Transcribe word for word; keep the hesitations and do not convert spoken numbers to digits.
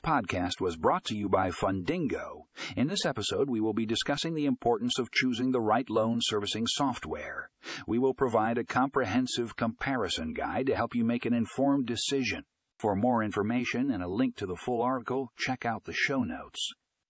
This podcast was brought to you by Fundingo. In this episode, we will be discussing the importance of choosing the right loan servicing software. We will provide a comprehensive comparison guide to help you make an informed decision. For more information and a link to the full article, check out the show notes.